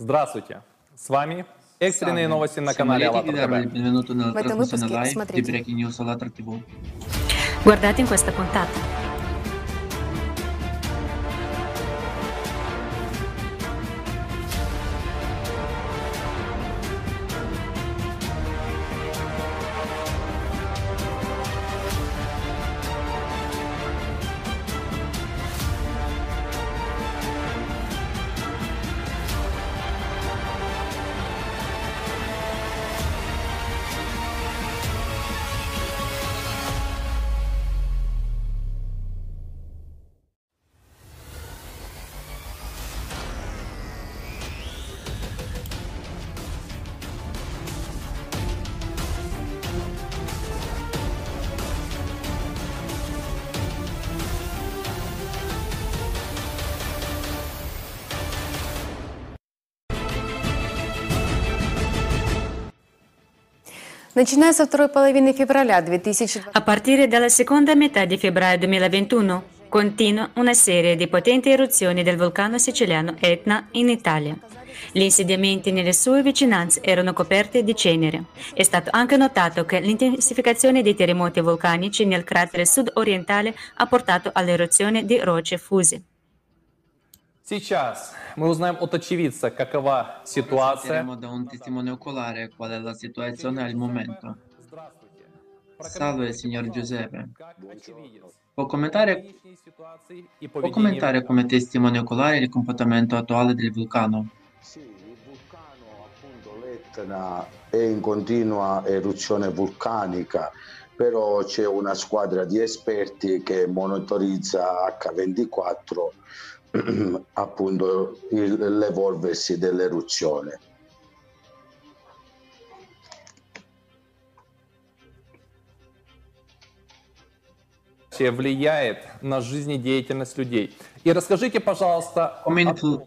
Здравствуйте, с вами экстренные новости на канале АллатРа. В этом выпуске смотрите. Guardate in questa puntata. A partire dalla seconda metà di febbraio 2021 continua una serie di potenti eruzioni del vulcano siciliano Etna in Italia. Gli insediamenti nelle sue vicinanze erano coperti di cenere. È stato anche notato che l'intensificazione dei terremoti vulcanici nel cratere sud-orientale ha portato all'eruzione di rocce fuse. Сейчас мы узнаем от очевидца, какова ситуация. Salve signor Giuseppe, può commentare come testimone oculare il comportamento attuale del vulcano? Sì, il vulcano, appunto l'Etna, è in continua eruzione vulcanica, però c'è una squadra di esperti che monitorizza H24 appunto l'evolversi dell'eruzione. Влияет на жизнедеятельность людей. И расскажите, пожалуйста, насколько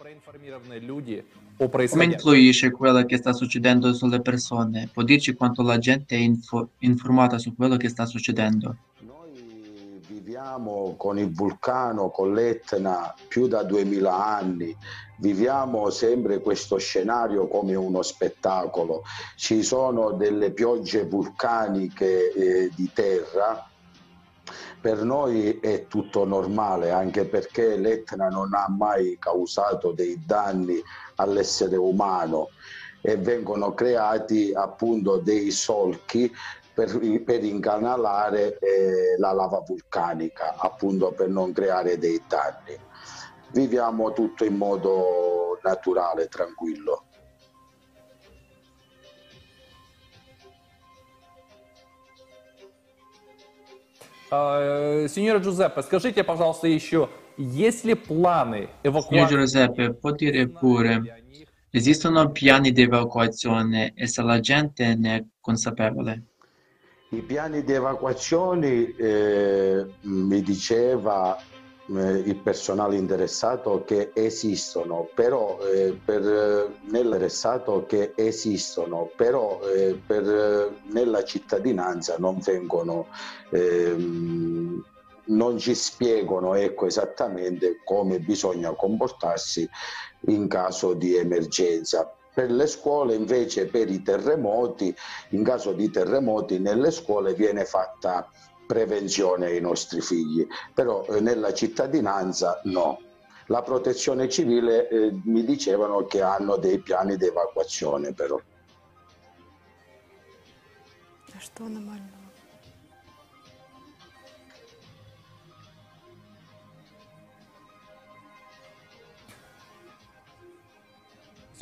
проинформированы люди о происходящем. Come influisce quello che sta succedendo sulle persone? Può dirci quanto la gente è informata su quello che sta succedendo? Viviamo con il vulcano, con l'Etna, più da 2000 anni, viviamo sempre questo scenario come uno spettacolo. Ci sono delle piogge vulcaniche di terra, per noi è tutto normale, anche perché l'Etna non ha mai causato dei danni all'essere umano e vengono creati appunto dei solchi per incanalare la lava vulcanica, appunto per non creare dei danni. Viviamo tutto in modo naturale, tranquillo. Signor Giuseppe, scusate, пожалуйста, еще, есть ли планы эвакуации? Signor Giuseppe, può dire pure, esistono piani di evacuazione e se la gente ne è consapevole? I piani di evacuazione, mi diceva il personale interessato che esistono, però nella cittadinanza non vengono, non ci spiegano ecco, esattamente come bisogna comportarsi in caso di emergenza. Per le scuole invece, per i terremoti, in caso di terremoti nelle scuole viene fatta prevenzione ai nostri figli, però nella cittadinanza no. La protezione civile mi dicevano che hanno dei piani di evacuazione però.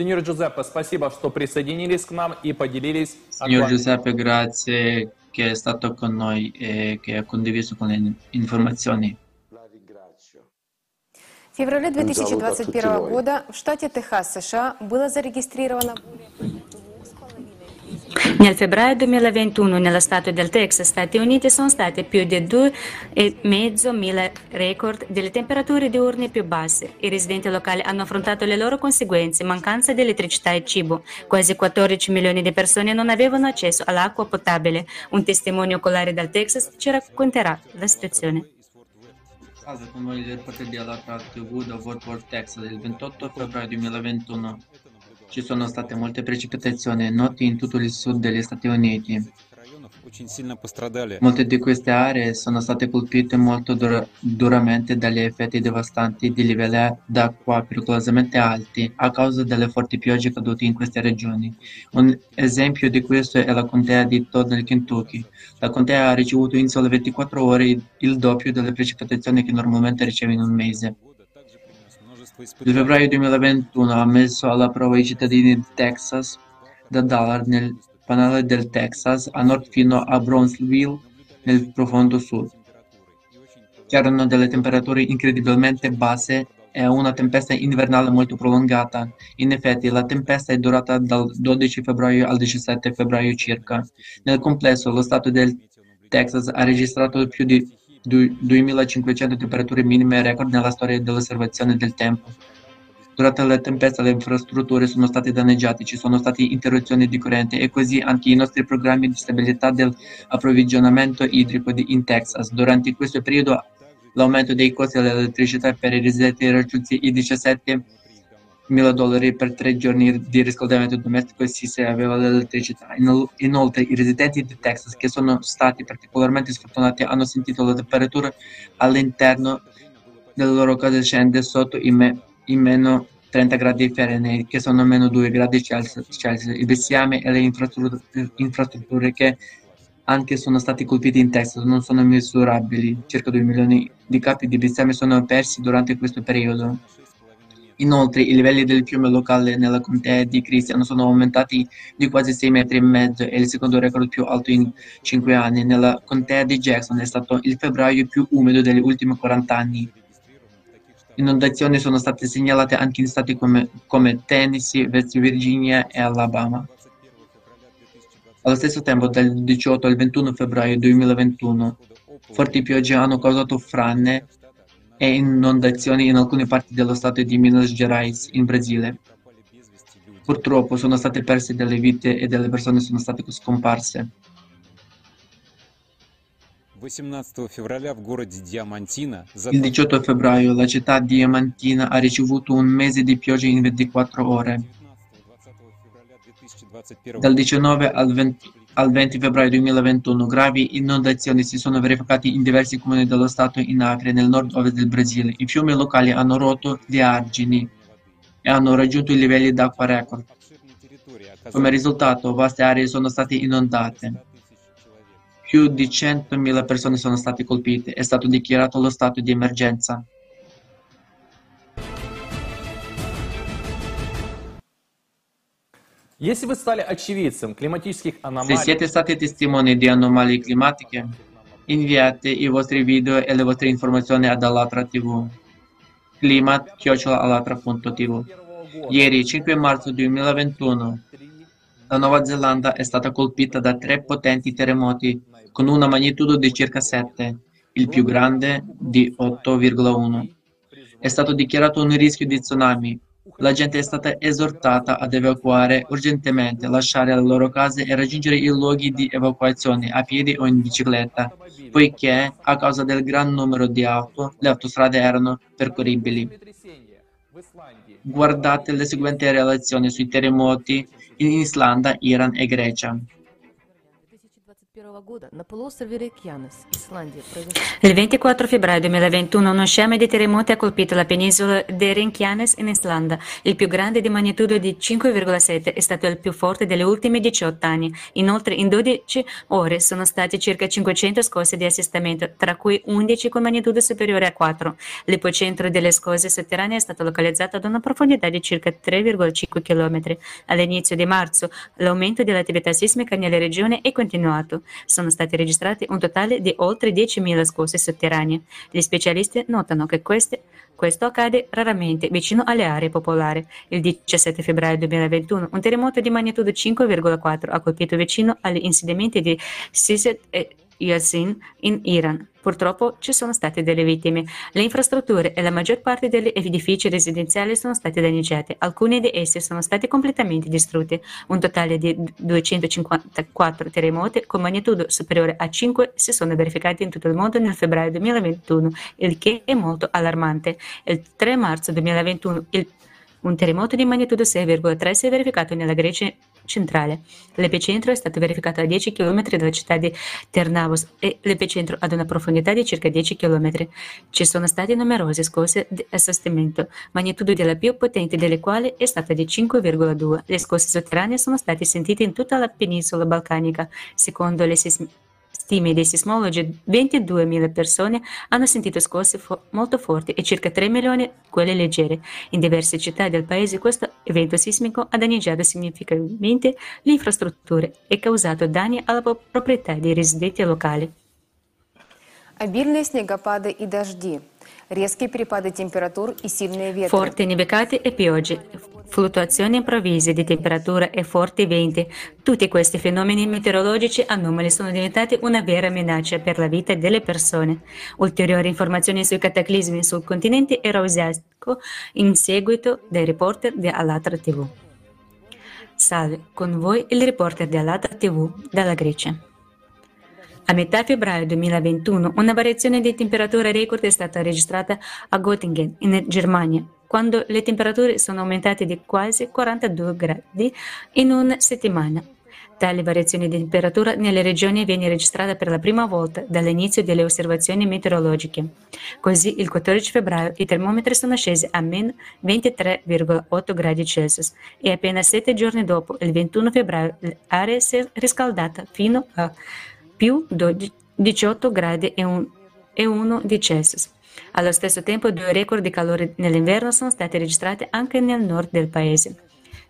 Signor Giuseppe, спасибо, что присоединились к нам и поделились. Signor Giuseppe, grazie che è stato con noi e che ha condiviso con le informazioni. В феврале 2021 года в штате Техас, США, было зарегистрировано более 2,5 Nel febbraio 2021 nello stato del Texas, Stati Uniti, sono stati più di 2.500 record delle temperature diurne più basse. I residenti locali hanno affrontato le loro conseguenze, mancanza di elettricità e cibo. Quasi 14 milioni di persone non avevano accesso all'acqua potabile. Un testimone oculare dal Texas ci racconterà la situazione. caso, come il reporter di АллатРа TV da World War Texas del 28 febbraio 2021, ci sono state molte precipitazioni e noti in tutto il sud degli Stati Uniti. Molte di queste aree sono state colpite molto duramente dagli effetti devastanti di livelli d'acqua pericolosamente alti a causa delle forti piogge cadute in queste regioni. Un esempio di questo è la contea di Todd nel Kentucky. La contea ha ricevuto in sole 24 ore il doppio delle precipitazioni che normalmente riceve in un mese. Il febbraio 2021 ha messo alla prova i cittadini di Texas, da Dallas nel Panale del Texas a nord fino a Brownsville nel profondo sud. C'erano delle temperature incredibilmente basse e una tempesta invernale molto prolungata. In effetti, la tempesta è durata dal 12 febbraio al 17 febbraio circa. Nel complesso, lo stato del Texas ha registrato più di 2500 temperature minime record nella storia dell'osservazione del tempo. Durante la tempesta le infrastrutture sono state danneggiate, ci sono state interruzioni di corrente e così anche i nostri programmi di stabilità dell'approvvigionamento idrico in Texas. Durante questo periodo l'aumento dei costi dell'elettricità per i residenti raggiunse i $17.000 per 3 giorni di riscaldamento domestico e si aveva l'elettricità. Inoltre i residenti di Texas, che sono stati particolarmente sfortunati, hanno sentito la temperatura all'interno delle loro case scende sotto in meno 30 gradi Fahrenheit, che sono meno 2 gradi Celsius. I bestiame e le infrastrutture che anche sono stati colpiti in Texas non sono misurabili. Circa 2 milioni di capi di bestiame sono persi durante questo periodo. Inoltre, i livelli del fiume locale nella contea di Christian sono aumentati di quasi 6 metri e mezzo, e il secondo record più alto in 5 anni. Nella contea di Jackson è stato il febbraio più umido degli ultimi 40 anni. Inondazioni sono state segnalate anche in stati come Tennessee, West Virginia e Alabama. Allo stesso tempo, dal 18 al 21 febbraio 2021, forti piogge hanno causato frane e inondazioni in alcune parti dello stato di Minas Gerais, in Brasile. Purtroppo sono state perse delle vite e delle persone sono state scomparse. Il 18 febbraio la città di Diamantina ha ricevuto un mese di piogge in 24 ore. Dal 19 al 20 febbraio 2021 gravi inondazioni si sono verificate in diversi comuni dello Stato in Acre, nel nord-ovest del Brasile. I fiumi locali hanno rotto gli argini e hanno raggiunto i livelli d'acqua record. Come risultato, vaste aree sono state inondate. Più di 100.000 persone sono state colpite. È stato dichiarato lo stato di emergenza. Se siete stati testimoni di anomalie climatiche, inviate i vostri video e le vostre informazioni ad АллатРа TV. climat@allatra.tv. Ieri, 5 marzo 2021, la Nuova Zelanda è stata colpita da 3 potenti terremoti con una magnitudo di circa 7, il più grande di 8,1. È stato dichiarato un rischio di tsunami. La gente è stata esortata ad evacuare urgentemente, lasciare le loro case e raggiungere i luoghi di evacuazione a piedi o in bicicletta, poiché a causa del gran numero di auto le autostrade erano percorribili. Guardate le seguenti relazioni sui terremoti in Islanda, Iran e Grecia. Il 24 febbraio 2021 uno sciame di terremoti ha colpito la penisola di Reykjanes in Islanda. Il più grande di magnitudo di 5,7 è stato il più forte degli ultimi 18 anni. Inoltre, in 12 ore sono stati circa 500 scosse di assestamento, tra cui 11 con magnitudo superiore a 4. L'epocentro delle scosse sotterranee è stato localizzato ad una profondità di circa 3,5 km. All'inizio di marzo l'aumento dell'attività sismica nella regione è continuato. Sono stati registrati un totale di oltre 10.000 scosse sotterranee. Gli specialisti notano che questo accade raramente vicino alle aree popolari. Il 17 febbraio 2021 un terremoto di magnitudo 5,4 ha colpito vicino agli insediamenti di Siset e Yazin in Iran. Purtroppo ci sono state delle vittime. Le infrastrutture e la maggior parte degli edifici residenziali sono state danneggiate, alcuni di essi sono stati completamente distrutti. Un totale di 254 terremoti con magnitudo superiore a 5 si sono verificati in tutto il mondo nel febbraio 2021, il che è molto allarmante. Il 3 marzo 2021 un terremoto di magnitudo 6,3 si è verificato nella Grecia centrale. L'epicentro è stato verificato a 10 km dalla città di Ternavos e l'epicentro ad una profondità di circa 10 km. Ci sono stati numerosi scosse di assestamento, magnitudo della più potente delle quali è stata di 5,2. Le scosse sotterranee sono state sentite in tutta la penisola balcanica. Secondo le stime dei sismologi, 22.000 persone hanno sentito scosse molto forti e circa 3 milioni quelle leggere. In diverse città del paese questo evento sismico ha danneggiato significativamente le infrastrutture e causato danni alla proprietà dei residenti locali. Обильные снегопады и дожди, резкие перепады температур и сильные ветры. Forti nevicate e piogge, fluttuazioni improvvise di temperatura e forti venti. Tutti questi fenomeni meteorologici anomali sono diventati una vera minaccia per la vita delle persone. Ulteriori informazioni sui cataclismi sul continente eurasiatico in seguito dai reporter di АллатРа TV. Salve, con voi il reporter di АллатРа TV dalla Grecia. A metà febbraio 2021 una variazione di temperatura record è stata registrata a Göttingen, in Germania, quando le temperature sono aumentate di quasi 42 gradi in una settimana. Tale variazione di temperatura nelle regioni viene registrata per la prima volta dall'inizio delle osservazioni meteorologiche. Così il 14 febbraio i termometri sono scesi a meno 23,8 gradi Celsius e appena 7 giorni dopo, il 21 febbraio, l'area si è riscaldata fino a più 18 gradi e 1 di Celsius. Allo stesso tempo, due record di calore nell'inverno sono stati registrati anche nel nord del paese.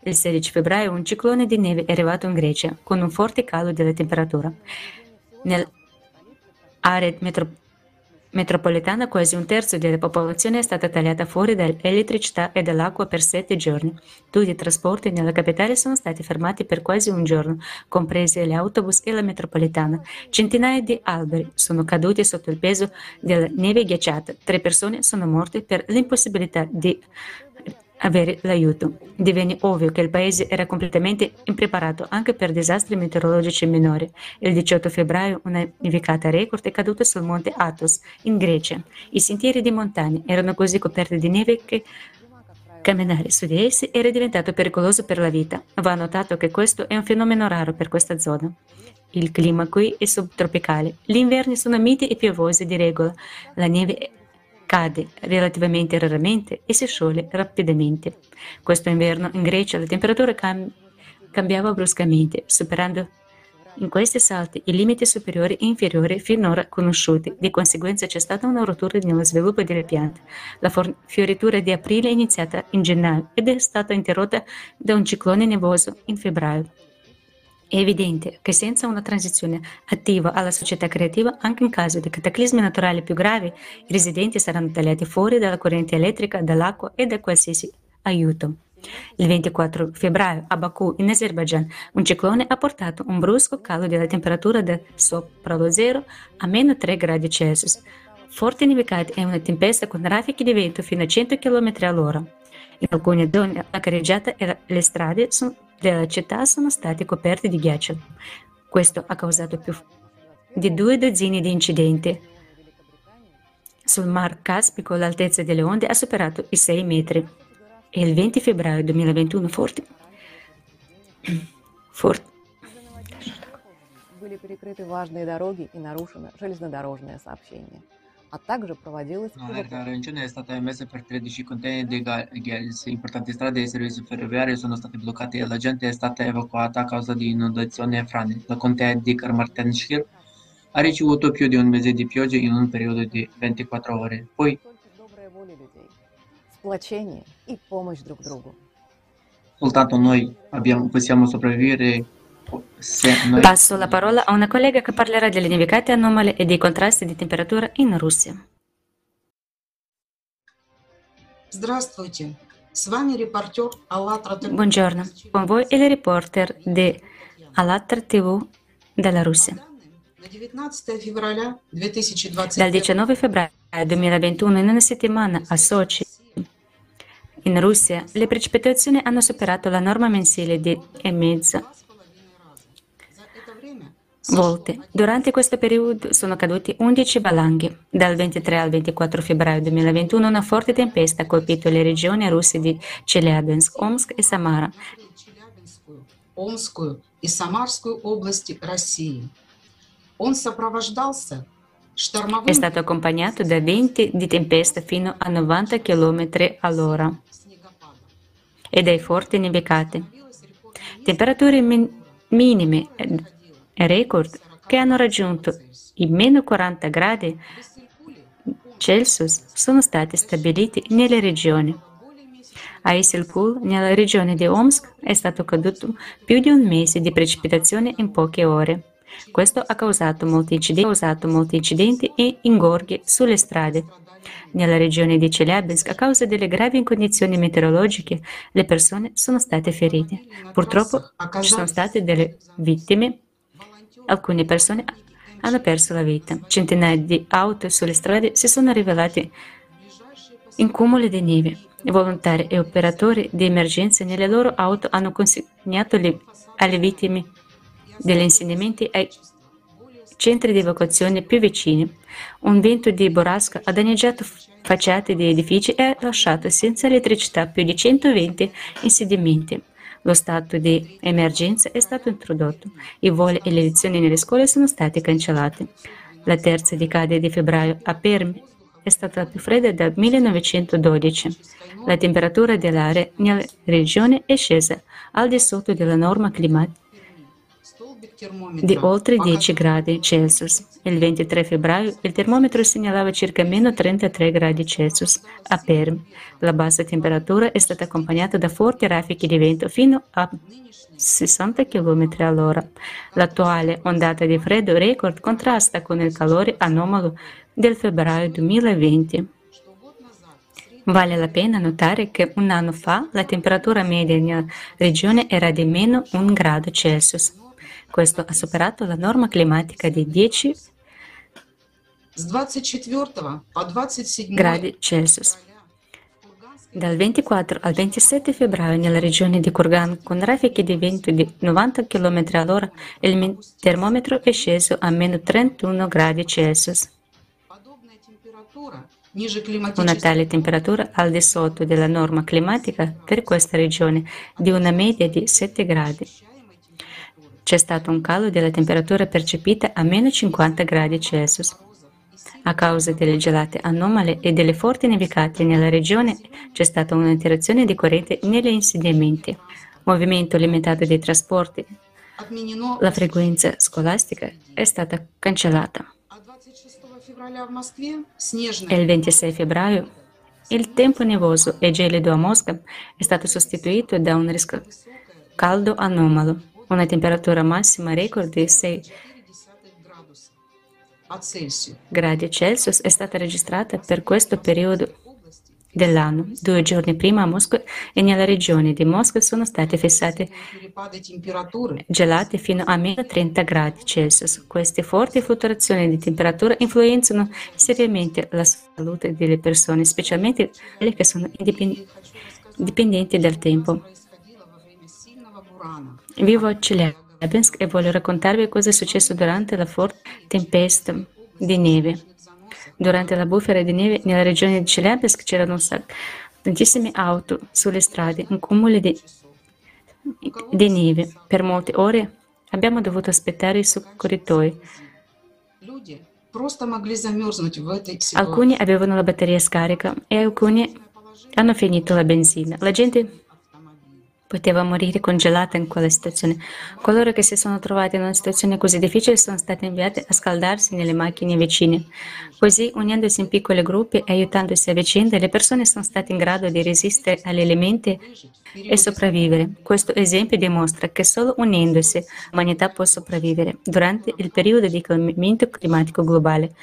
Il 16 febbraio un ciclone di neve è arrivato in Grecia, con un forte calo della temperatura. Nell'area metropolitana quasi un terzo della popolazione è stata tagliata fuori dall'elettricità e dall'acqua per 7 giorni. Tutti i trasporti nella capitale sono stati fermati per quasi un giorno, compresi gli autobus e la metropolitana. Centinaia di alberi sono caduti sotto il peso della neve ghiacciata. 3 persone sono morte per l'impossibilità di avere l'aiuto. Divenne ovvio che il paese era completamente impreparato anche per disastri meteorologici minori. Il 18 febbraio una nevicata record è caduta sul monte Athos, in Grecia. I sentieri di montagna erano così coperti di neve che camminare su di essi era diventato pericoloso per la vita. Va notato che questo è un fenomeno raro per questa zona. Il clima qui è subtropicale. Gli inverni sono miti e piovosi di regola. La neve è cade relativamente raramente e si scioglie rapidamente. Questo inverno in Grecia la temperatura cambiava bruscamente, superando in questi salti i limiti superiori e inferiori finora conosciuti. Di conseguenza c'è stata una rottura nello sviluppo delle piante. La fioritura di aprile è iniziata in gennaio ed è stata interrotta da un ciclone nevoso in febbraio. È evidente che senza una transizione attiva alla società creativa, anche in caso di cataclismi naturali più gravi, i residenti saranno tagliati fuori dalla corrente elettrica, dall'acqua e da qualsiasi aiuto. Il 24 febbraio a Baku, in Azerbaijan, un ciclone ha portato un brusco calo della temperatura da sopra lo zero a meno 3 gradi Celsius. Forti nevicate e una tempesta con raffiche di vento fino a 100 km all'ora. In alcune zone la carreggiata e le strade della città sono stati coperti di ghiaccio. Questo ha causato più di 2 dozzine di incidenti. Sul Mar Caspico l'altezza delle onde ha superato i 6 metri e il 20 febbraio 2021 forti. Nella regione è stata emessa per 13 container di gas. Importanti strade e servizi ferroviari sono stati bloccati e la gente è stata evacuata a causa di inondazioni e frane. La contea di Carmarthenshire ha ricevuto più di un mese di piogge in un periodo di 24 ore. Poi, soltanto noi possiamo sopravvivere. Passo la parola a una collega che parlerà delle nevicate anomale e dei contrasti di temperatura in Russia. Buongiorno, con voi il reporter di АллатРа TV della Russia. Dal 19 febbraio 2021, in una settimana a Sochi, in Russia, le precipitazioni hanno superato la norma mensile di 2,5 volte. Durante questo periodo sono caduti 11 valanghi. Dal 23 al 24 febbraio 2021 una forte tempesta ha colpito le regioni russe di Chelyabinsk, Omsk e Samara. È stato accompagnato da venti di tempesta fino a 90 km all'ora e dai forti nevicate. Temperature minime record che hanno raggiunto i meno 40 gradi Celsius sono stati stabiliti nelle regioni. A Isilkul, nella regione di Omsk, è stato caduto più di un mese di precipitazione in poche ore. Questo ha causato molti incidenti e ingorghi sulle strade. Nella regione di Chelyabinsk, a causa delle gravi condizioni meteorologiche, le persone sono state ferite. Purtroppo ci sono state delle vittime. Alcune persone hanno perso la vita. Centinaia di auto sulle strade si sono rivelate in cumuli di neve. Volontari e operatori di emergenza nelle loro auto hanno consegnato alle vittime degli insegnamenti ai centri di evacuazione più vicini. Un vento di burrasca ha danneggiato facciate di edifici e ha lasciato senza elettricità più di 120 insediamenti. Lo stato di emergenza è stato introdotto, i voli e le lezioni nelle scuole sono state cancellate. La terza decade di febbraio a Perm è stata la più fredda dal 1912. La temperatura dell'aria nella regione è scesa al di sotto della norma climatica di oltre 10 gradi Celsius. Il 23 febbraio il termometro segnalava circa meno 33 gradi Celsius a Perm. La bassa temperatura è stata accompagnata da forti raffiche di vento fino a 60 km all'ora. L'attuale ondata di freddo record contrasta con il calore anomalo del febbraio 2020. Vale la pena notare che un anno fa la temperatura media nella regione era di meno 1 grado Celsius. Questo ha superato la norma climatica di 10 gradi Celsius. Dal 24 al 27 febbraio nella regione di Kurgan, con raffiche di vento di 90 km all'ora, il termometro è sceso a meno 31 gradi Celsius. Una tale temperatura al di sotto della norma climatica per questa regione di una media di 7 gradi. C'è stato un calo della temperatura percepita a meno 50 gradi Celsius. A causa delle gelate anomale e delle forti nevicate nella regione c'è stata un'interazione di corrente negli insediamenti, movimento limitato dei trasporti. La frequenza scolastica è stata cancellata. E il 26 febbraio il tempo nevoso e gelido a Mosca è stato sostituito da un caldo anomalo. Una temperatura massima record di 6 gradi Celsius è stata registrata per questo periodo dell'anno. Due giorni prima a Mosca e nella regione di Mosca sono state fissate gelate fino a meno 30 gradi Celsius. Queste forti fluttuazioni di temperatura influenzano seriamente la salute delle persone, specialmente quelle che sono dipendenti dal tempo. Vivo a Chelyabinsk e voglio raccontarvi cosa è successo durante la forte tempesta di neve. Durante la bufera di neve nella regione di Chelyabinsk c'erano tantissime auto sulle strade, un cumulo di neve. Per molte ore abbiamo dovuto aspettare i soccorritori. Alcuni avevano la batteria scarica e alcuni hanno finito la benzina. La gente poteva morire congelata in quella situazione. Coloro che si sono trovati in una situazione così difficile sono stati inviati a scaldarsi nelle macchine vicine. Così, unendosi in piccoli gruppi e aiutandosi a vicenda, le persone sono state in grado di resistere agli elementi e sopravvivere. Questo esempio dimostra che solo unendosi l'umanità può sopravvivere durante il periodo di cambiamento climatico globale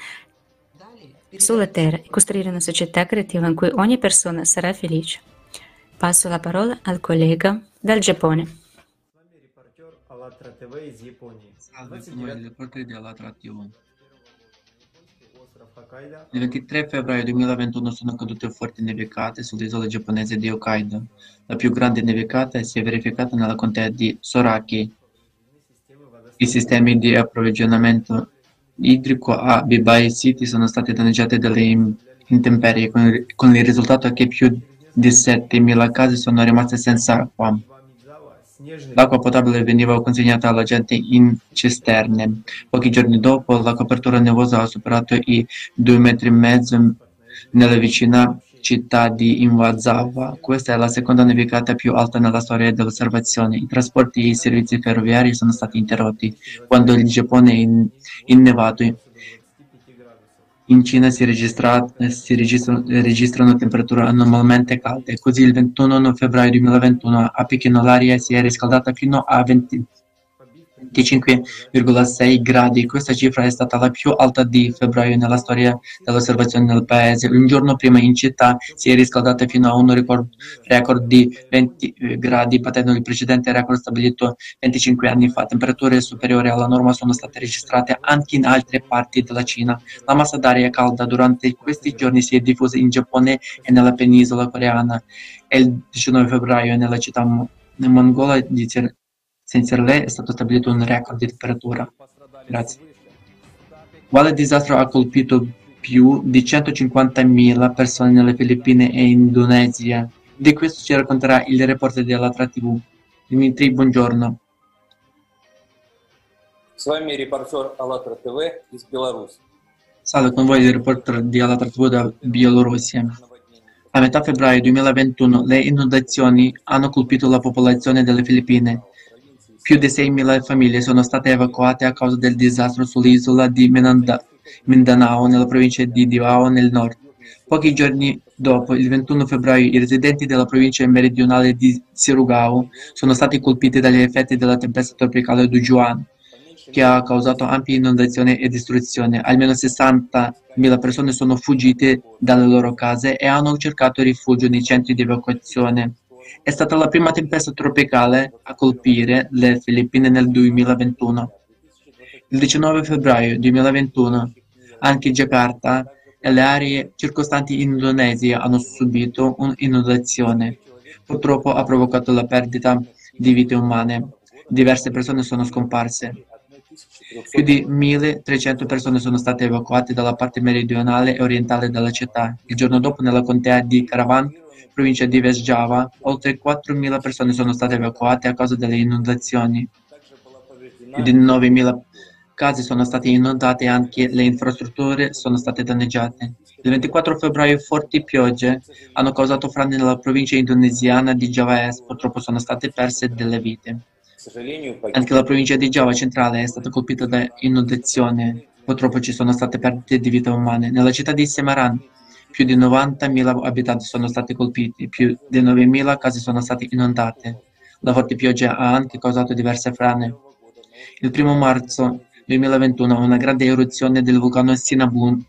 sulla Terra e costruire una società creativa in cui ogni persona sarà felice. Passo la parola al collega dal Giappone. АллатРа ТВ из Японии. Il 23 febbraio 2021 sono cadute forti nevicate sull'isola giapponese di Hokkaido. La più grande nevicata si è verificata nella contea di Sorachi. I sistemi di approvvigionamento idrico a Bibai e Siti sono stati danneggiati dalle intemperie, con il risultato che più di 7.000 case sono rimaste senza acqua. L'acqua potabile veniva consegnata alla gente in cisterne. Pochi giorni dopo, la copertura nevosa ha superato i 2,5 metri nella vicina città di Inwazawa. Questa è la seconda nevicata più alta nella storia dell'osservazione. I trasporti e i servizi ferroviari sono stati interrotti. Quando il Giappone è innevato, in Cina si registrano temperature anormalmente calde. Così il 21 febbraio 2021 a Pechino l'aria si è riscaldata fino a 25,6 gradi. Questa cifra è stata la più alta di febbraio nella storia dell'osservazione del paese. Un giorno prima in città si è riscaldata fino a un record di 20 gradi, battendo il precedente record stabilito 25 anni fa. Temperature superiori alla norma sono state registrate anche in altre parti della Cina. La massa d'aria calda durante questi giorni si è diffusa in Giappone e nella penisola coreana. E il 19 febbraio nella città mongola di Senserle è stato stabilito un record di temperatura. Grazie. Quale disastro ha colpito più di 150.000 persone nelle Filippine e Indonesia? Di questo ci racconterà il reporter di АллатРа TV. Dimitri, buongiorno. Salve, con voi il reporter di АллатРа TV da Bielorussia. A metà febbraio 2021 le inondazioni hanno colpito la popolazione delle Filippine. Più di 6.000 famiglie sono state evacuate a causa del disastro sull'isola di Mindanao, nella provincia di Davao, nel nord. Pochi giorni dopo, il 21 febbraio, i residenti della provincia meridionale di Surigao sono stati colpiti dagli effetti della tempesta tropicale Dujuan, che ha causato ampie inondazioni e distruzione. Almeno 60.000 persone sono fuggite dalle loro case e hanno cercato rifugio nei centri di evacuazione. È stata la prima tempesta tropicale a colpire le Filippine nel 2021. Il 19 febbraio 2021 anche Giacarta e le aree circostanti in Indonesia hanno subito un'inondazione. Purtroppo ha provocato la perdita di vite umane. Diverse persone sono scomparse. Più di 1.300 persone sono state evacuate dalla parte meridionale e orientale della città. Il giorno dopo, nella contea di Caravan, provincia di West Java, oltre 4.000 persone sono state evacuate a causa delle inondazioni. Più di 9.000 case sono state inondate e anche le infrastrutture sono state danneggiate. Il 24 febbraio forti piogge hanno causato frane nella provincia indonesiana di Giava Est. Purtroppo sono state perse delle vite. Anche la provincia di Giava centrale è stata colpita da inondazioni. Purtroppo ci sono state perdite di vite umane. Nella città di Semaran più di 90.000 abitanti sono stati colpiti, più di 9.000 case sono state inondate. La forte pioggia ha anche causato diverse frane. Il 1 marzo 2021 una grande eruzione del vulcano Sinabung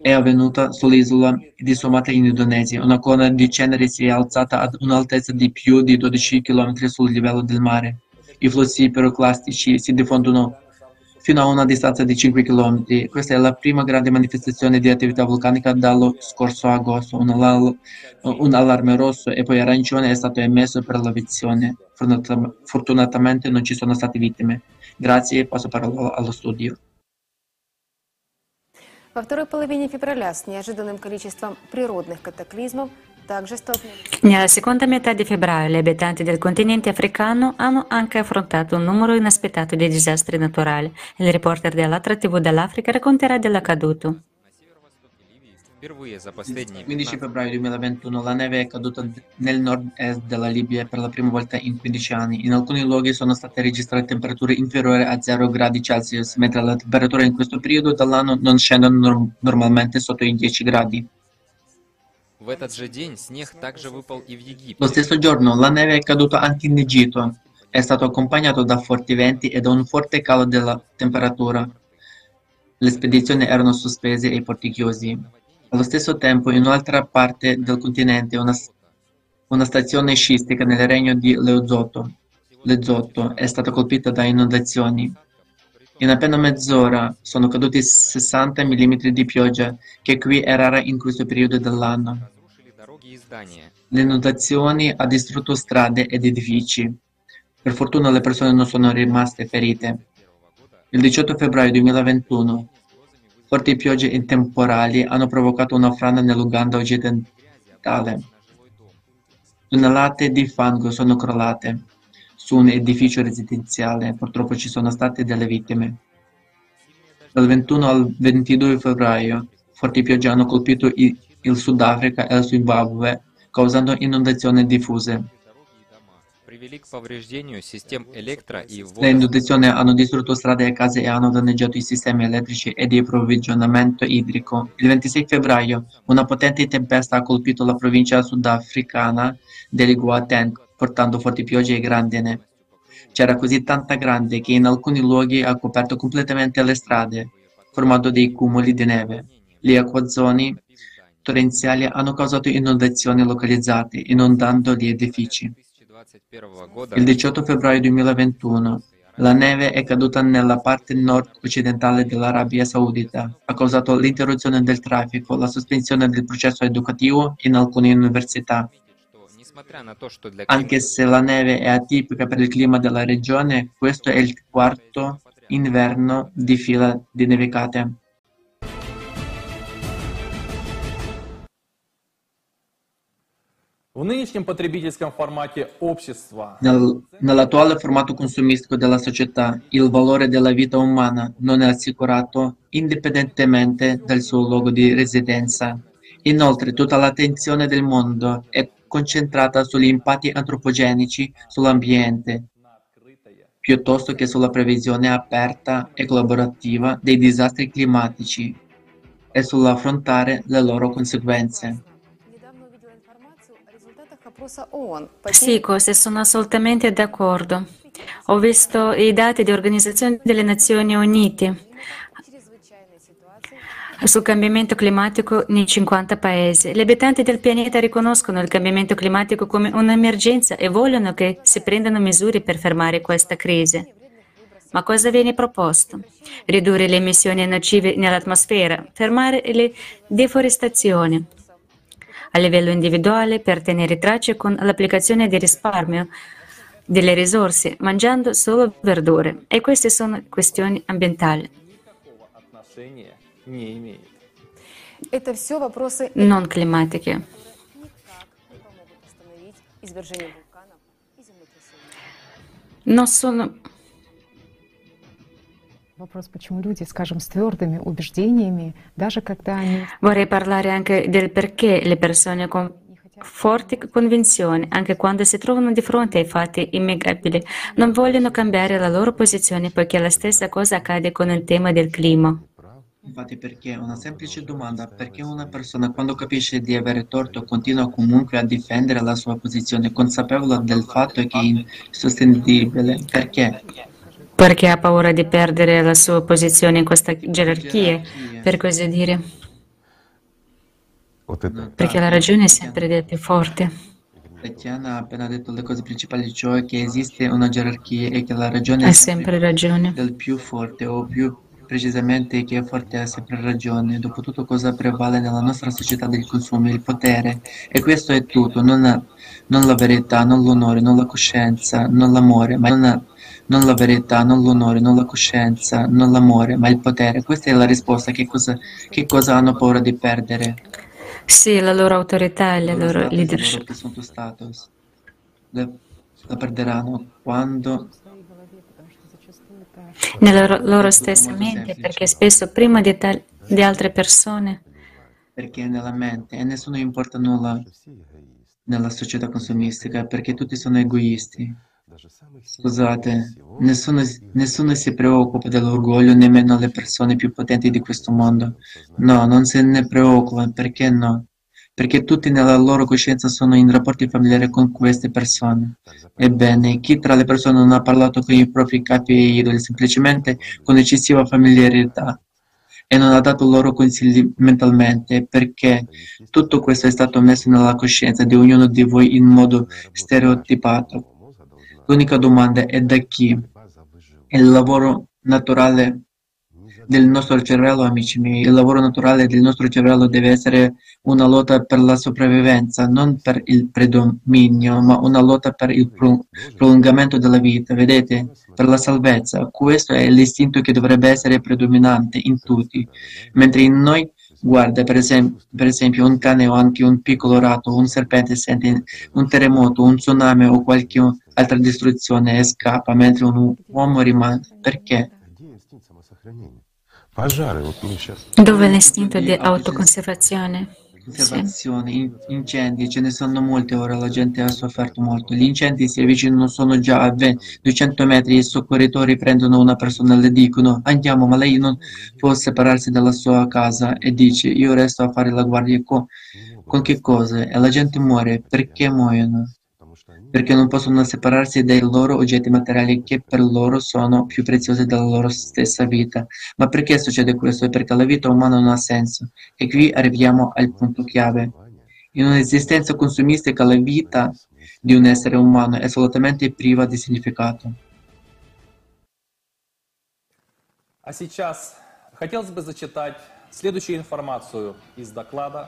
è avvenuta sull'isola di Sumatra in Indonesia. Una colonna di cenere si è alzata ad un'altezza di più di 12 km sul livello del mare. I flussi piroclastici si diffondono fino a una distanza di 5 km. Questa è la prima grande manifestazione di attività vulcanica dallo scorso agosto. Un allarme rosso e poi arancione è stato emesso per l'avviazione. Fortunatamente non ci sono state vittime. Grazie, passo parola allo studio. Nella seconda metà di febbraio gli abitanti del continente africano hanno anche affrontato un numero inaspettato di disastri naturali. Il reporter dell'AllatRa TV dall'Africa racconterà dell'accaduto. Il 15 febbraio 2021 la neve è caduta nel nord-est della Libia per la prima volta in 15 anni. In alcuni luoghi sono state registrate temperature inferiori a 0 gradi Celsius, mentre le temperature in questo periodo dell'anno non scendono normalmente sotto i 10 gradi. Lo stesso giorno la neve è caduta anche in Egitto. È stato accompagnato da forti venti e da un forte calo della temperatura. Le spedizioni erano sospese e i porti chiusi. Allo stesso tempo, in un'altra parte del continente, una stazione sciistica nel regno di Lesoto, Lezzotto è stata colpita da inondazioni. In appena mezz'ora sono caduti 60 mm di pioggia, che qui è rara in questo periodo dell'anno. Le inondazioni hanno distrutto strade ed edifici. Per fortuna le persone non sono rimaste ferite. Il 18 febbraio 2021, forti piogge e temporali hanno provocato una frana nell'Uganda occidentale. Tonnellate di fango sono crollate su un edificio residenziale. Purtroppo ci sono state delle vittime. Dal 21 al 22 febbraio, forti piogge hanno colpito il Sudafrica e il Zimbabwe, causando inondazioni diffuse. Le inondazioni hanno distrutto strade e case e hanno danneggiato i sistemi elettrici e di approvvigionamento idrico. Il 26 febbraio, una potente tempesta ha colpito la provincia sudafricana del Gauteng, portando forti piogge e grandine. C'era così tanta grande che in alcuni luoghi ha coperto completamente le strade, formando dei cumuli di neve. Gli acquazzoni torrenziali hanno causato inondazioni localizzate, inondando gli edifici. Il 18 febbraio 2021, la neve è caduta nella parte nord-occidentale dell'Arabia Saudita, ha causato l'interruzione del traffico, la sospensione del processo educativo in alcune università. Anche se la neve è atipica per il clima della regione, questo è il quarto inverno di fila di nevicate. Nell'attuale formato consumistico della società, il valore della vita umana non è assicurato indipendentemente dal suo luogo di residenza. Inoltre, tutta l'attenzione del mondo è concentrata sugli impatti antropogenici sull'ambiente, piuttosto che sulla previsione aperta e collaborativa dei disastri climatici e sull'affrontare le loro conseguenze. Sì, cose sono assolutamente d'accordo. Ho visto i dati dell'Organizzazione delle Nazioni Unite sul cambiamento climatico nei 50 paesi. Gli abitanti del pianeta riconoscono il cambiamento climatico come un'emergenza e vogliono che si prendano misure per fermare questa crisi. Ma cosa viene proposto? Ridurre le emissioni nocive nell'atmosfera, fermare le deforestazioni a livello individuale per tenere traccia con l'applicazione di risparmio delle risorse, mangiando solo verdure. E queste sono questioni ambientali. Non climatiche. Non sono... Vorrei parlare anche del perché le persone con forti convinzioni, anche quando si trovano di fronte ai fatti innegabili, non vogliono cambiare la loro posizione, poiché la stessa cosa accade con il tema del clima. Infatti, perché è una semplice domanda, perché una persona quando capisce di avere torto continua comunque a difendere la sua posizione, consapevole del fatto che è insostenibile? Perché? Perché ha paura di perdere la sua posizione in questa gerarchia, per così dire. Perché la ragione è sempre del più forte. Tatiana ha appena detto le cose principali, cioè che esiste una gerarchia e che la ragione è sempre ragione del più forte, o più precisamente chi è forte ha sempre ragione. Dopotutto cosa prevale nella nostra società del consumo? Il potere. E questo è tutto, non la verità, non l'onore, non la coscienza, non l'amore, ma non la verità, non l'onore, non la coscienza, non l'amore, ma il potere. Questa è la risposta. Che cosa hanno paura di perdere? Sì, la loro autorità e la loro leadership. La perderanno quando... Nella loro stessa mente, perché spesso prima di altre persone. Perché è nella mente e nessuno importa nulla nella società consumistica, perché tutti sono egoisti. Scusate, nessuno si preoccupa dell'orgoglio, nemmeno le persone più potenti di questo mondo. No, non se ne preoccupano, perché no? Perché tutti nella loro coscienza sono in rapporti familiari con queste persone. Ebbene, chi tra le persone non ha parlato con i propri capi e idoli, semplicemente con eccessiva familiarità, e non ha dato loro consigli mentalmente, perché tutto questo è stato messo nella coscienza di ognuno di voi in modo stereotipato. L'unica domanda è da chi. Il lavoro naturale del nostro cervello, amici miei, il lavoro naturale del nostro cervello deve essere una lotta per la sopravvivenza, non per il predominio, ma una lotta per il prolungamento della vita, vedete, per la salvezza. Questo è l'istinto che dovrebbe essere predominante in tutti, mentre in noi, guarda, per esempio un cane o anche un piccolo ratto, un serpente sente un terremoto, un tsunami o qualche altra distruzione e scappa, mentre un uomo rimane. Perché? Dove l'istinto di autoconservazione? Sì. Incendi, ce ne sono molti ora, la gente ha sofferto molto. Gli incendi si avvicinano, sono già a 200 metri, i soccorritori prendono una persona, le dicono andiamo, ma lei non può separarsi dalla sua casa e dice io resto a fare la guardia con che cosa? E la gente muore. Perché muoiono? Perché non possono separarsi dai loro oggetti materiali che per loro sono più preziosi della loro stessa vita. Ma perché succede questo? Perché la vita umana non ha senso. E qui arriviamo al punto chiave. In un'esistenza consumistica la vita di un essere umano è assolutamente priva di significato.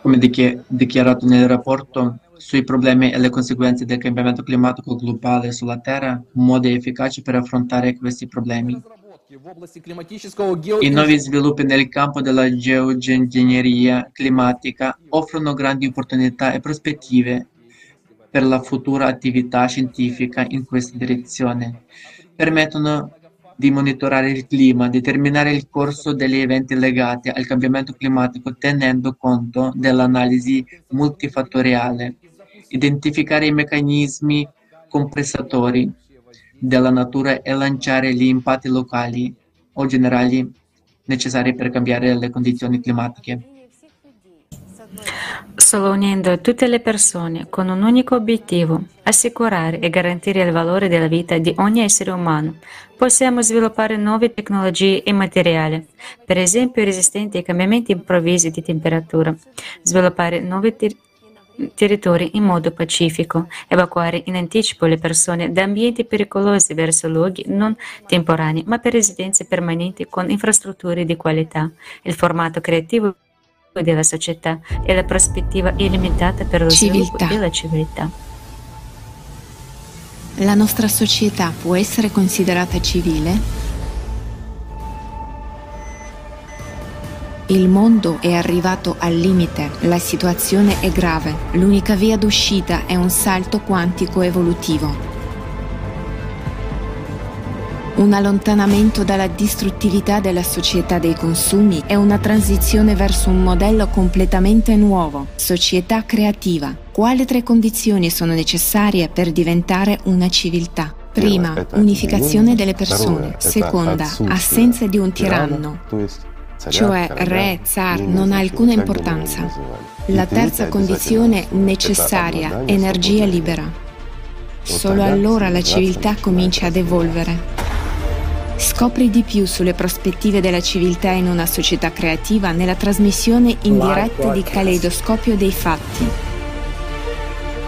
Come dichiarato nel rapporto sui problemi e le conseguenze del cambiamento climatico globale sulla Terra, modi efficaci per affrontare questi problemi. I nuovi sviluppi nel campo della geoingegneria climatica offrono grandi opportunità e prospettive per la futura attività scientifica in questa direzione. Permettono di monitorare il clima, determinare il corso degli eventi legati al cambiamento climatico tenendo conto dell'analisi multifattoriale, identificare i meccanismi compensatori della natura e lanciare gli impatti locali o generali necessari per cambiare le condizioni climatiche. Solo unendo tutte le persone con un unico obiettivo, assicurare e garantire il valore della vita di ogni essere umano, possiamo sviluppare nuove tecnologie e materiali, per esempio resistenti ai cambiamenti improvvisi di temperatura, sviluppare nuovi territori in modo pacifico, evacuare in anticipo le persone da ambienti pericolosi verso luoghi non temporanei, ma per residenze permanenti con infrastrutture di qualità. Il formato creativo della società e la prospettiva illimitata per lo sviluppo della civiltà. La nostra società può essere considerata civile? Il mondo è arrivato al limite, la situazione è grave, l'unica via d'uscita è un salto quantico evolutivo. Un allontanamento dalla distruttività della società dei consumi e una transizione verso un modello completamente nuovo, società creativa. Quali tre condizioni sono necessarie per diventare una civiltà? Prima, unificazione delle persone. Seconda, assenza di un tiranno, cioè re, zar, non ha alcuna importanza. La terza condizione necessaria, energia libera. Solo allora la civiltà comincia ad evolvere. Scopri di più sulle prospettive della civiltà in una società creativa nella trasmissione in diretta di Caleidoscopio dei fatti,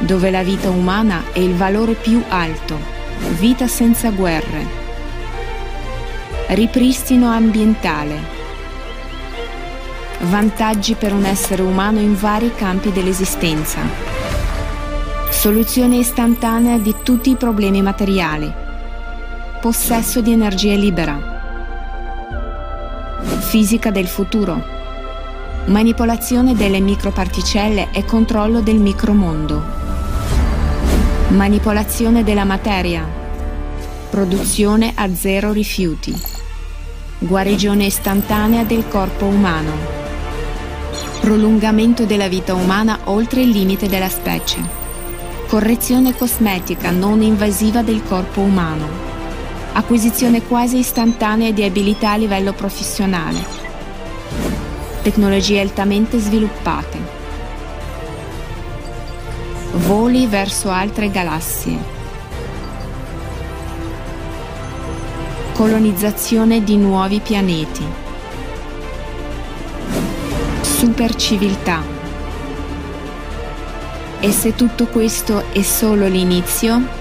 dove la vita umana è il valore più alto, vita senza guerre, ripristino ambientale, vantaggi per un essere umano in vari campi dell'esistenza, soluzione istantanea di tutti i problemi materiali, possesso di energia libera, fisica del futuro, manipolazione delle microparticelle e controllo del micromondo, manipolazione della materia, produzione a zero rifiuti, guarigione istantanea del corpo umano, prolungamento della vita umana oltre il limite della specie, correzione cosmetica non invasiva del corpo umano, acquisizione quasi istantanea di abilità a livello professionale, tecnologie altamente sviluppate, voli verso altre galassie, colonizzazione di nuovi pianeti, superciviltà. E se tutto questo è solo l'inizio?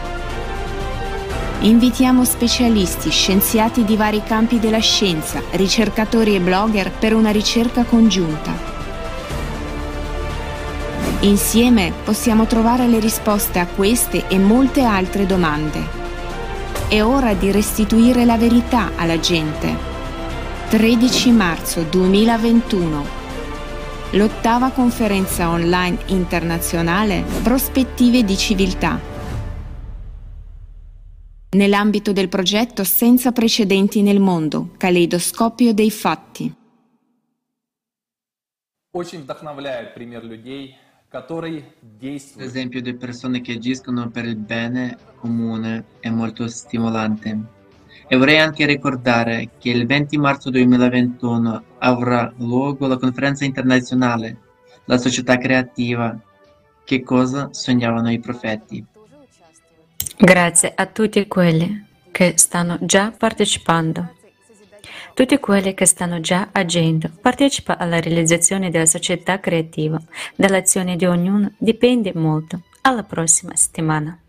Invitiamo specialisti, scienziati di vari campi della scienza, ricercatori e blogger per una ricerca congiunta. Insieme possiamo trovare le risposte a queste e molte altre domande. È ora di restituire la verità alla gente. 13 marzo 2021. L'ottava conferenza online internazionale Prospettive di civiltà. Nell'ambito del progetto senza precedenti nel mondo, Caleidoscopio dei fatti. L'esempio di persone che agiscono per il bene comune è molto stimolante. E vorrei anche ricordare che il 20 marzo 2021 avrà luogo la conferenza internazionale La Società Creativa, che cosa sognavano i profeti. Grazie a tutti quelli che stanno già partecipando. Tutti quelli che stanno già agendo, partecipa alla realizzazione della società creativa. Dall'azione di ognuno dipende molto. Alla prossima settimana.